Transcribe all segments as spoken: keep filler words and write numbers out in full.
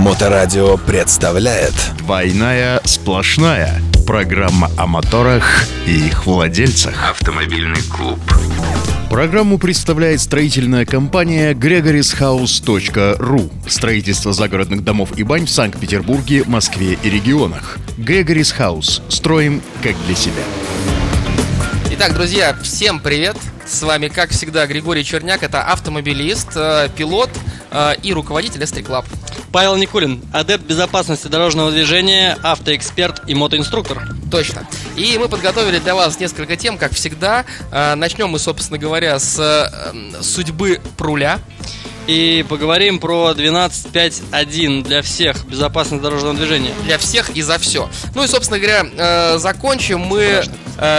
Моторадио представляет «Двойная сплошная». Программа о моторах и их владельцах. Автомобильный клуб. Программу представляет строительная компания Gregoryshouse.ru. Строительство загородных домов и бань в Санкт-Петербурге, Москве и регионах. Gregoryshouse. Строим как для себя. Итак, друзья, всем привет. С вами, как всегда, Григорий Черняк. Это автомобилист, пилот и руководитель Стриклаб. Павел Никулин, адепт безопасности дорожного движения, автоэксперт и мотоинструктор. Точно. И мы подготовили для вас несколько тем, как всегда. Начнем мы, собственно говоря, с судьбы пруля. И поговорим про двенадцать пять один для всех, безопасность дорожного движения. Для всех и за все. Ну и, собственно говоря, закончим мы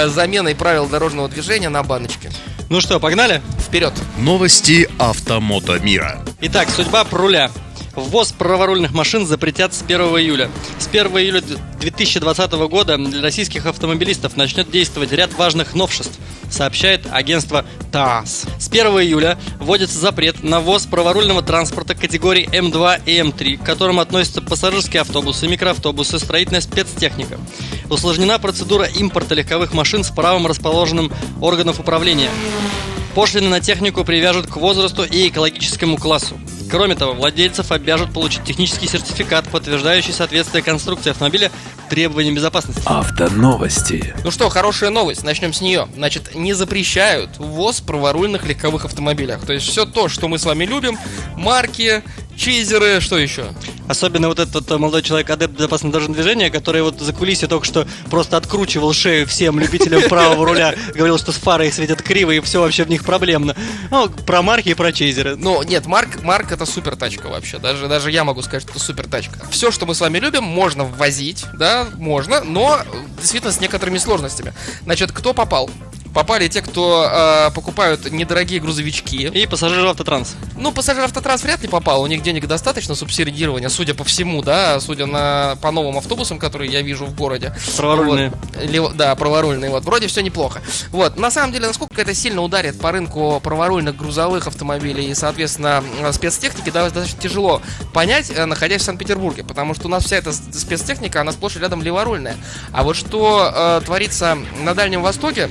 заменой правил дорожного движения на баночки. Ну что, погнали? Вперед! Новости автомото мира. Итак, судьба пруля. Ввоз праворульных машин запретят с первого июля. С первого июля две тысячи двадцатого года для российских автомобилистов начнет действовать ряд важных новшеств, сообщает агентство ТААС. С первого июля вводится запрет на ввоз праворульного транспорта категорий эм два и эм три, к которым относятся пассажирские автобусы, микроавтобусы, строительная спецтехника. Усложнена процедура импорта легковых машин с правом, расположенным органов управления. Пошлины на технику привяжут к возрасту и экологическому классу. Кроме того, владельцев обяжут получить технический сертификат, подтверждающий соответствие конструкции автомобиля требованиям безопасности. Автоновости. Ну что, хорошая новость, начнем с нее. Значит, не запрещают ввоз праворульных легковых автомобилей. То есть все то, что мы с вами любим, марки, чизеры, что еще? Особенно вот этот молодой человек, адепт безопасного дорожного движения, который вот за кулисами только что просто откручивал шею всем любителям правого руля, говорил, что с фарой светят криво и все вообще в них проблемно. Ну, про марки и про чейзеры. Ну, нет, марк, марк это супер тачка вообще. Даже, даже я могу сказать, что это супер тачка. Все, что мы с вами любим, можно ввозить, да, можно, но действительно с некоторыми сложностями. Значит, кто попал? Попали те, кто э, покупают недорогие грузовички. И пассажир автотранс. Ну, пассажир автотранс вряд ли попал. У них денег достаточно, субсидирования, судя по всему, да. Судя на, по новым автобусам, которые я вижу в городе. Праворульные. Вот, да, праворульные. Вот. Вроде все неплохо. Вот. На самом деле, насколько это сильно ударит по рынку праворульных грузовых автомобилей и, соответственно, спецтехники, да, достаточно тяжело понять, находясь в Санкт-Петербурге. Потому что у нас вся эта спецтехника, она сплошь и рядом леворульная. А вот что э, творится на Дальнем Востоке...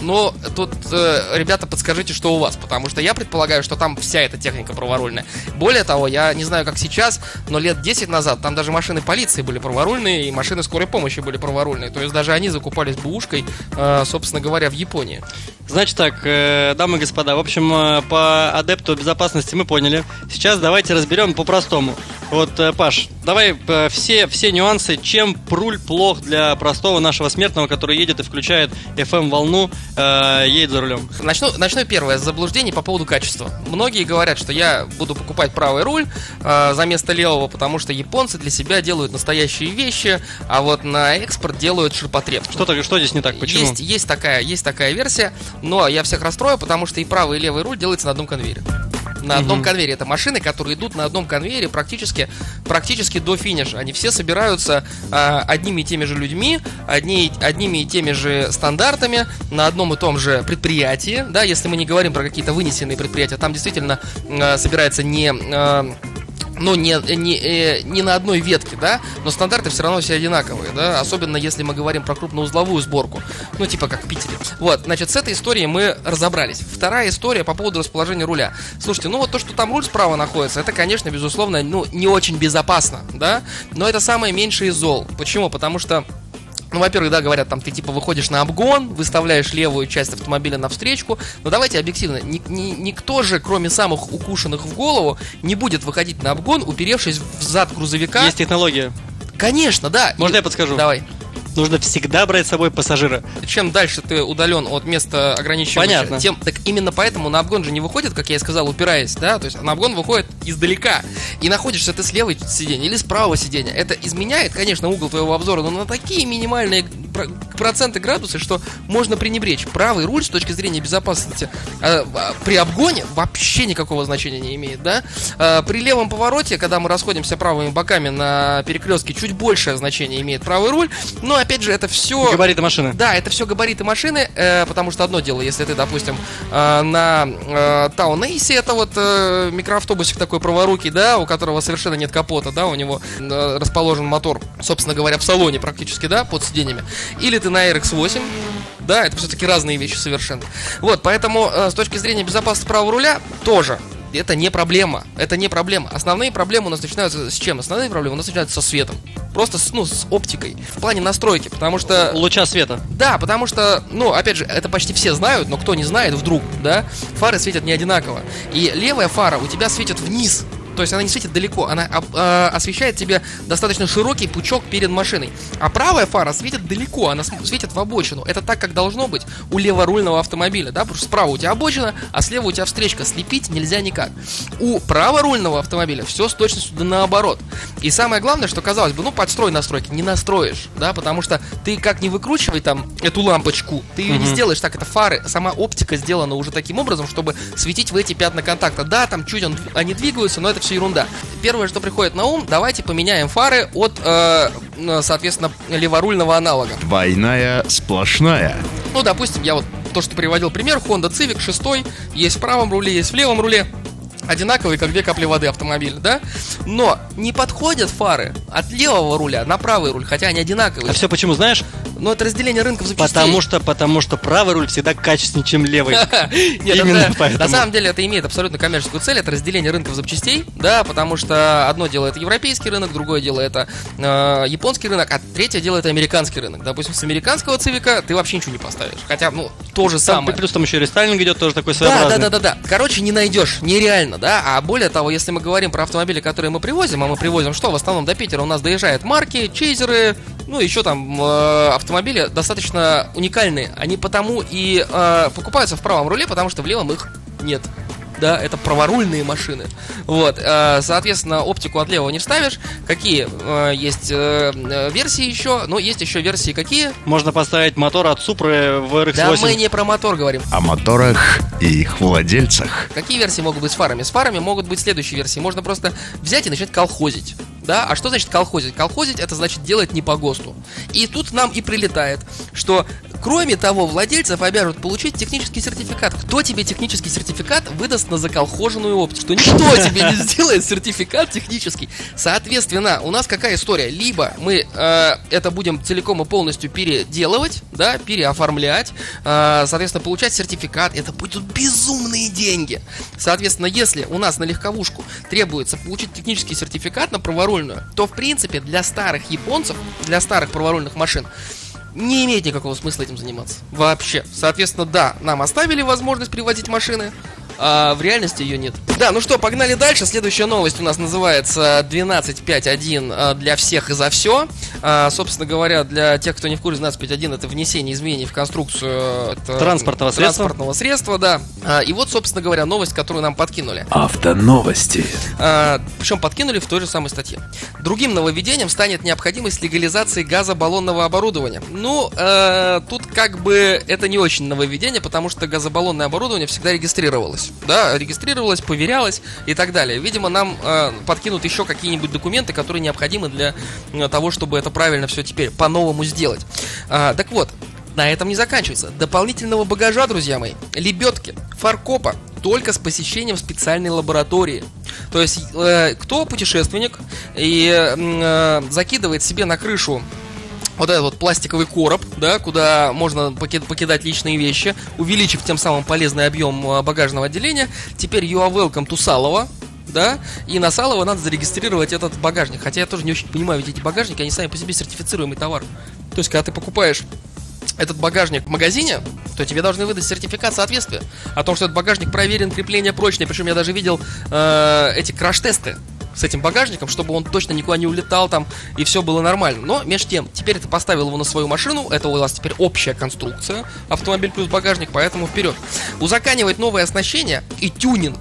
Но тут, э, ребята, подскажите, что у вас. Потому что я предполагаю, что там вся эта техника праворульная. Более того, я не знаю, как сейчас, но лет десять назад там даже машины полиции были праворульные, и машины скорой помощи были праворульные. То есть даже они закупались бэушкой, э, собственно говоря, в Японии. Значит так, э, дамы и господа, в общем, э, по адепту безопасности мы поняли. Сейчас давайте разберем по-простому. Вот, э, Паш, давай э, все, все нюансы, чем пруль плох для простого нашего смертного, который едет и включает эф эм-волну, едет за рулем. Начну, начну первое с заблуждений по поводу качества. Многие говорят, что я буду покупать правый руль э, за место левого, потому что японцы для себя делают настоящие вещи, а вот на экспорт делают ширпотреб. Что-то, что здесь не так? Почему? Есть, есть, такая, есть такая версия, но я всех расстрою, потому что и правый, и левый руль делается на одном конвейере. На одном угу. конвейере. Это машины, которые идут на одном конвейере практически, практически до финиша. Они все собираются э, одними и теми же людьми, одни, одними и теми же стандартами, на одном и том же предприятии. Да, если мы не говорим про какие-то вынесенные предприятия, там действительно э, собирается не... Э, Ну, не, не, не на одной ветке, да, но стандарты все равно все одинаковые, да, особенно если мы говорим про крупноузловую сборку, ну, типа как в Питере. Вот, значит, с этой историей мы разобрались. Вторая история по поводу расположения руля. Слушайте, ну, вот то, что там руль справа находится, это, конечно, безусловно, ну, не очень безопасно, да, но это самое меньшее из зол. Почему? Потому что... Ну, во-первых, да, говорят, там ты типа выходишь на обгон, выставляешь левую часть автомобиля навстречку. Но давайте объективно, ни, ни, никто же, кроме самых укушенных в голову, не будет выходить на обгон, уперевшись в зад грузовика. Есть технология. Конечно, да. Можно И... я подскажу? Давай. Нужно всегда брать с собой пассажира. Чем дальше ты удален от места ограничивающего, тем... Так именно поэтому на обгон же не выходит, как я и сказал, упираясь, да? То есть на обгон выходит издалека. И находишься ты с левой сиденья или с правого сиденья. Это изменяет, конечно, угол твоего обзора, но на такие минимальные проценты градусы, что можно пренебречь. Правый руль с точки зрения безопасности э, при обгоне вообще никакого значения не имеет, да? Э, при левом повороте, когда мы расходимся правыми боками на перекрестке, чуть большее значение имеет правый руль. Но опять же, это все... Габариты машины. Да, это все габариты машины, э, потому что одно дело, если ты, допустим, э, на э, Таунэйсе, это вот э, микроавтобусик такой праворукий, да, у которого совершенно нет капота, да, у него э, расположен мотор, собственно говоря, в салоне практически, да, под сиденьями. Или ты на эр икс восемь, да, это все-таки разные вещи совершенно. Вот, поэтому э, с точки зрения безопасности правого руля тоже это не проблема, это не проблема. Основные проблемы у нас начинаются с чем? Основные проблемы у нас начинаются со светом. Просто с, ну, с оптикой, в плане настройки, потому что... Луча света. Да, потому что, ну, опять же, это почти все знают, но кто не знает, вдруг, да, фары светят не одинаково. И левая фара у тебя светит вниз. То есть она не светит далеко, она э, освещает тебе достаточно широкий пучок перед машиной. А правая фара светит далеко, она светит в обочину. Это так, как должно быть у леворульного автомобиля, да? Потому что справа у тебя обочина, а слева у тебя встречка. Слепить нельзя никак. У праворульного автомобиля все с точностью да наоборот. И самое главное, что, казалось бы, ну, подстрой настройки, не настроишь, да? Потому что ты как не выкручивай там эту лампочку, ты ее [S2] Угу. [S1] Не сделаешь так. Это фары, сама оптика сделана уже таким образом, чтобы светить в эти пятна контакта. Да, там чуть он, они двигаются, но это все ерунда. Первое, что приходит на ум, давайте поменяем фары от, э, соответственно, леворульного аналога. Двойная сплошная. Ну, допустим, я вот то, что приводил пример, Honda Civic шесть, есть в правом руле, есть в левом руле. Одинаковый, как две капли воды автомобиль, да? Но не подходят фары от левого руля на правый руль, хотя они одинаковые. А все почему, знаешь? Ну, это разделение рынков запчастей. Потому что, потому что правый руль всегда качественнее, чем левый. Именно поэтому. На самом деле это имеет абсолютно коммерческую цель, это разделение рынков запчастей, да, потому что одно дело это европейский рынок, другое дело это э, японский рынок, а третье дело это американский рынок. Допустим, с американского цивика ты вообще ничего не поставишь, хотя, ну, то же самое. Плюс там еще рестайлинг идет, тоже такой своеобразный. Да, да, да, да, да. Короче, не найдешь, нереально. Да, а более того, если мы говорим про автомобили, которые мы привозим, а мы привозим что? В основном до Питера у нас доезжают марки, чейзеры, ну еще там э, автомобили достаточно уникальные. Они потому и э, покупаются в правом руле, потому что в левом их нет. Да, это праворульные машины. Вот, э, соответственно, оптику от левого не вставишь. Какие э, есть э, версии еще? Ну, есть еще версии какие? Можно поставить мотор от Supra в эр икс восемь. Да, мы не про мотор говорим. О моторах и их владельцах. Какие версии могут быть с фарами? С фарами могут быть следующие версии. Можно просто взять и начать колхозить. Да, а что значит колхозить? Колхозить — это значит делать не по ГОСТу. И тут нам и прилетает, что кроме того, владельцев обяжут получить технический сертификат. Кто тебе технический сертификат выдаст на заколхоженную оптику? Что никто тебе не сделает сертификат технический. Соответственно, у нас какая история? Либо мы э, это будем целиком и полностью переделывать, да, переоформлять, э, соответственно, получать сертификат. Это будут безумные деньги. Соответственно, если у нас на легковушку требуется получить технический сертификат на праворульную, то, в принципе, для старых японцев, для старых праворульных машин не имеет никакого смысла этим заниматься вообще. Соответственно, да, нам оставили возможность привозить машины, а в реальности ее нет. Да, ну что, погнали дальше. Следующая новость у нас называется двенадцать пять один для всех и за все. а, Собственно говоря, для тех, кто не в курсе, двенадцать пять один это внесение изменений в конструкцию транспортного, транспортного средства, средства, да. а, И вот, собственно говоря, новость, которую нам подкинули. Автоновости. а, Причем подкинули в той же самой статье. Другим нововведением станет необходимость легализации газобаллонного оборудования. Ну, а, тут как бы это не очень нововведение, потому что газобаллонное оборудование всегда регистрировалось. Да, регистрировалась, поверялась и так далее. Видимо, нам э, подкинут еще какие-нибудь документы, которые необходимы для э, того, чтобы это правильно все теперь по-новому сделать. а, Так вот, на этом не заканчивается. Дополнительного багажа, друзья мои, лебедки, фаркопа только с посещением специальной лаборатории. То есть, э, кто путешественник и э, закидывает себе на крышу вот этот вот пластиковый короб, да, куда можно покидать личные вещи, увеличив тем самым полезный объем багажного отделения. Теперь you are welcome to Салова, да, и на Салова надо зарегистрировать этот багажник. Хотя я тоже не очень понимаю, ведь эти багажники, они сами по себе сертифицируемый товар. То есть, когда ты покупаешь этот багажник в магазине, то тебе должны выдать сертификат соответствия о том, что этот багажник проверен, крепление прочное. Причем я даже видел э, эти краш-тесты с этим багажником, чтобы он точно никуда не улетал там, и все было нормально. Но, между тем, теперь ты поставил его на свою машину, это у вас теперь общая конструкция, автомобиль плюс багажник, поэтому вперед. Узаканивать новые оснащения и тюнинг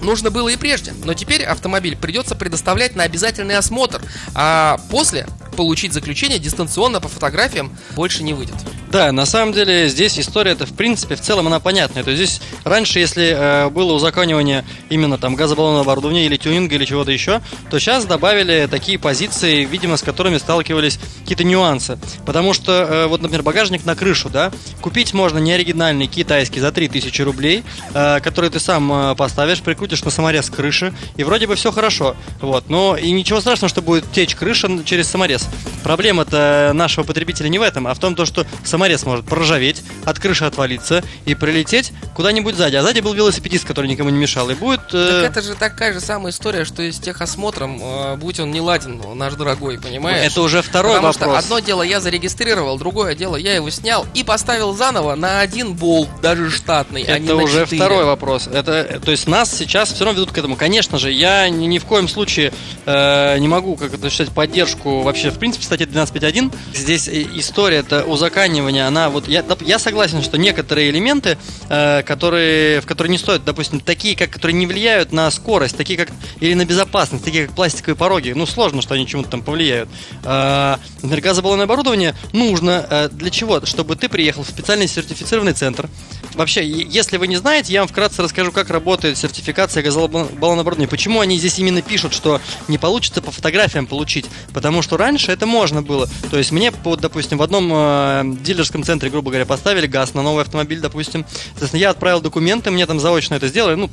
нужно было и прежде, но теперь автомобиль придется предоставлять на обязательный осмотр, а после получить заключение дистанционно по фотографиям больше не выйдет. Да, на самом деле здесь история-то в принципе, в целом она понятная. То есть здесь раньше, если э, было узаконивание именно там газобаллонного оборудования или тюнинга или чего-то еще, то сейчас добавили такие позиции, видимо, с которыми сталкивались какие-то нюансы. Потому что, э, вот, например, багажник на крышу, да, купить можно неоригинальный китайский за три тысячи рублей, э, который ты сам э, поставишь, прикрутишь на саморез крыши, и вроде бы все хорошо. Вот. Но и ничего страшного, что будет течь крыша через саморез. Проблема-то нашего потребителя не в этом, а в том, что саморез может проржаветь, от крыши отвалиться и прилететь куда-нибудь сзади. А сзади был велосипедист, который никому не мешал, и будет... Э... Так это же такая же самая история, что и с техосмотром, э, будь он не ладен, наш дорогой, понимаешь? Это уже второй Потому вопрос. Потому что одно дело я зарегистрировал, другое дело я его снял и поставил заново на один болт, даже штатный, это а не на четыре. Это уже второй вопрос. Это, то есть нас сейчас все равно ведут к этому. Конечно же, я ни, ни в коем случае э, не могу, как это считать, поддержку вообще, в принципе, статьи двенадцать пять один. Здесь история-то узаканивания, она вот... Я, я согласен, что некоторые элементы, э, которые, в которые не стоят, допустим, такие, как, которые не влияют на скорость, такие как... или на безопасность, такие как пластиковые пороги, ну, сложно, что они чему-то там повлияют. Э, например, газобаллонное оборудование нужно э, для чего? Чтобы ты приехал в специальный сертифицированный центр. Вообще, если вы не знаете, я вам вкратце расскажу, как работает сертификация газобаллонного оборудования. Почему они здесь именно пишут, что не получится по фотографиям получить? Потому что раньше это можно было. То есть мне, вот, допустим, в одном э, дилерском центре, грубо говоря, поставили газ на новый автомобиль, допустим. Соответственно, я отправил документы, мне там заочно это сделали, ну,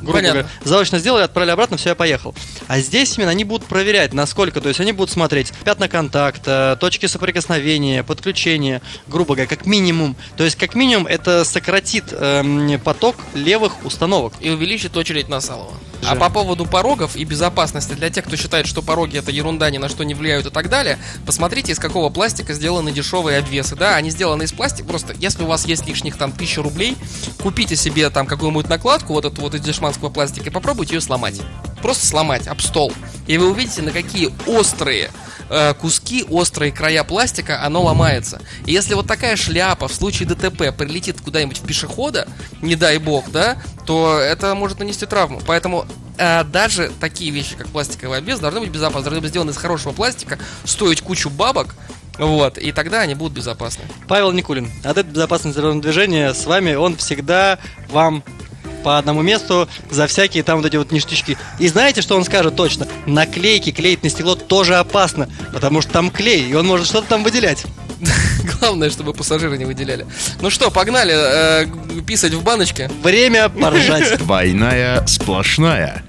грубо говоря, заочно сделали, отправили обратно, все, я поехал. А здесь именно они будут проверять, насколько, то есть они будут смотреть пятна контакта, точки соприкосновения, подключения, грубо говоря, как минимум. То есть, как минимум, это сократит э, поток левых установок. И увеличит очередь на Салова. Же. А по поводу порогов и безопасности, для тех, кто считает, что пороги это ерунда, ни на что не влияют и так далее, посмотрите, из какого пластика сделаны дешевые обвесы. Да, они сделаны из пластика, просто если у вас есть лишних там тысяча рублей, купите себе там какую-нибудь накладку, вот эту вот из дешманского пластика, и попробуйте ее сломать. Просто сломать об стол. И вы увидите, на какие острые э, куски, острые края пластика оно ломается. И если вот такая шляпа в случае ДТП прилетит куда-нибудь в пешехода, не дай бог, да, то это может нанести травму. Поэтому э, даже такие вещи, как пластиковый обвес, должны быть безопасны, должны быть сделаны из хорошего пластика, стоить кучу бабок. Вот, и тогда они будут безопасны. Павел Никулин, адепт безопасности дорожного движения, с вами, он всегда вам по одному месту за всякие там вот эти вот ништячки. И знаете, что он скажет точно? Наклейки клеить на стекло тоже опасно, потому что там клей, и он может что-то там выделять. Главное, чтобы пассажиры не выделяли. Ну что, погнали э, писать в баночке. Время поржать. Двойная сплошная.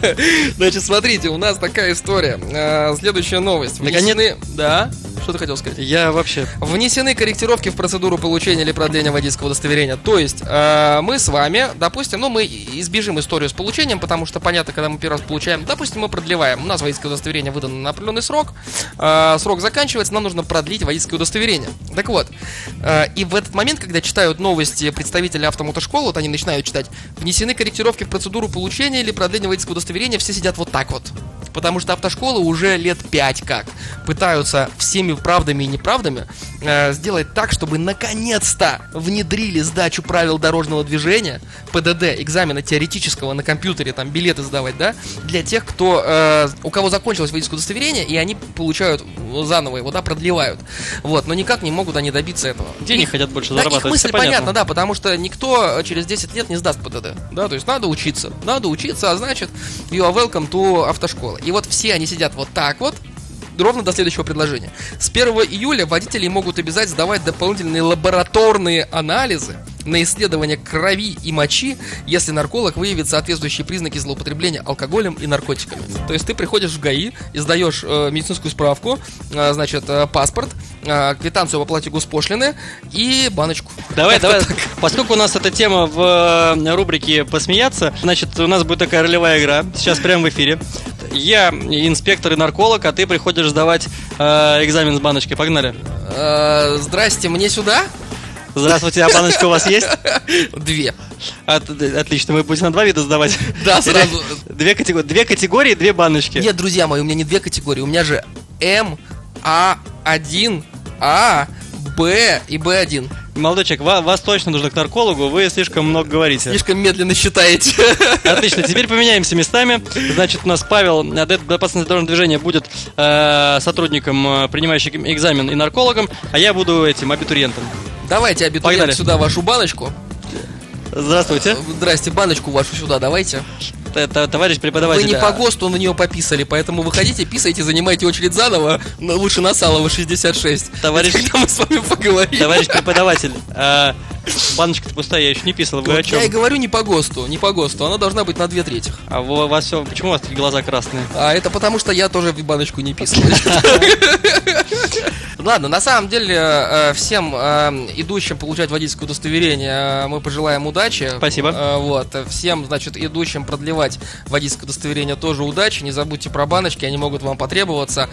Значит, смотрите, у нас такая история. Э, следующая новость. Внесены... Да, что ты хотел сказать? Я вообще... Внесены корректировки в процедуру получения или продления водительского удостоверения. То есть, э, мы с вами, допустим, ну мы избежим историю с получением, потому что, понятно, когда мы первый раз получаем, допустим, мы продлеваем. У нас водительское удостоверение выдано на определенный срок. Э, срок заканчивается, нам нужно продлить водительское удостоверение. Так вот, э, и в этот момент, когда читают новости представители автомотошколы, вот они начинают читать, внесены корректировки в процедуру получения или продления водительского удостоверения, все сидят вот так вот. Потому что автошколы уже лет пять как пытаются всеми правдами и неправдами э, сделать так, чтобы наконец-то внедрили сдачу правил дорожного движения, ПДД, экзамена теоретического на компьютере, там билеты сдавать, да, для тех, кто, э, у кого закончилось водительское удостоверение, и они получают заново его, да, продлевают. Вот, но никак не могут они добиться этого. Денег их, хотят больше да, зарабатывать. Их мысль понятно. понятна, да, потому что никто через десять лет не сдаст ПДД, да, то есть надо учиться, надо учиться, а значит, you are welcome to автошколы. И вот все они сидят вот так вот, ровно до следующего предложения. С первого июля водители могут обязать сдавать дополнительные лабораторные анализы на исследование крови и мочи, если нарколог выявит соответствующие признаки злоупотребления алкоголем и наркотиками. То есть ты приходишь в ГАИ, издаешь э, медицинскую справку, э, значит, э, паспорт, э, квитанцию по оплате госпошлины и баночку. Давай, давай. Поскольку у нас эта тема в рубрике «Посмеяться», значит, у нас будет такая ролевая игра, сейчас прямо в эфире. Я инспектор и нарколог, а ты приходишь сдавать э, экзамен с баночкой. Погнали. Э, здрасте, мне сюда? Здравствуйте, а баночка у вас есть? Две. От, отлично, мы будем на два вида сдавать. Да, сразу. Две категории, две категории, две баночки. Нет, друзья мои, у меня не две категории. У меня же М, А, один, А, Б и Б один. Молодой человек, вас, вас точно нужно к наркологу, вы слишком много говорите. Слишком медленно считаете. Отлично, теперь поменяемся местами. Значит, у нас Павел, адепт безопасности дорожного движения, будет э, сотрудником, принимающим экзамен, и наркологом, а я буду этим абитуриентом. Давайте, абитуриент, погнали. Сюда вашу баночку. Здравствуйте. Здрасте, баночку вашу сюда давайте. Товарищ преподаватель. Вы не по ГОСТу на нее пописали, поэтому выходите, писайте, занимайте очередь заново, но лучше на Салова шестьдесят шесть. Товарищ, когда мы с вами поговорим. Товарищ преподаватель, а, баночка-то пустая, я еще не писал, вы вот о чем? Я и говорю, не по ГОСТу, не по ГОСТу, она должна быть на две трети. А у вас все, почему у вас глаза красные? А это потому, что я тоже в баночку не писал. Ладно, на самом деле, всем идущим получать водительское удостоверение мы пожелаем удачи. Спасибо. Вот, всем, значит, идущим продлевать водительское удостоверение тоже удачи. Не забудьте про баночки, они могут вам потребоваться.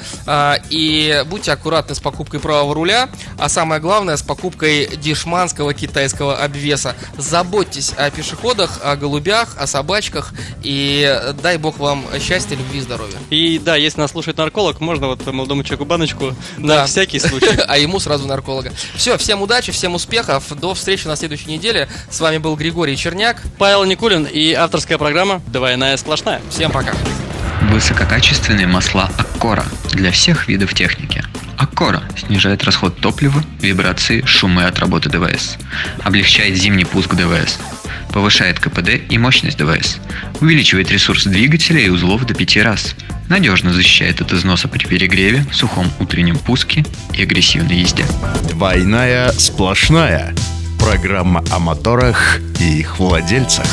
И будьте аккуратны с покупкой правого руля, а самое главное, с покупкой дешманского китайского обвеса. Заботьтесь о пешеходах, о голубях, о собачках. И дай бог вам счастья, любви и здоровья. И да, если нас слушает нарколог, можно вот молодому человеку баночку, да. На всякий случай. А ему сразу нарколога. Все, всем удачи, всем успехов. До встречи на следующей неделе. С вами был Григорий Черняк, Павел Никулин и авторская программа «Двойная сплошная». Всем пока. Высококачественные масла Аккора для всех видов техники. Аккора снижает расход топлива, вибрации, шумы от работы ДВС. Облегчает зимний пуск ДВС. Повышает КПД и мощность ДВС. Увеличивает ресурс двигателя и узлов до пяти раз. Надежно защищает от износа при перегреве, сухом утреннем пуске и агрессивной езде. «Двойная сплошная». Программа о моторах и их владельцах.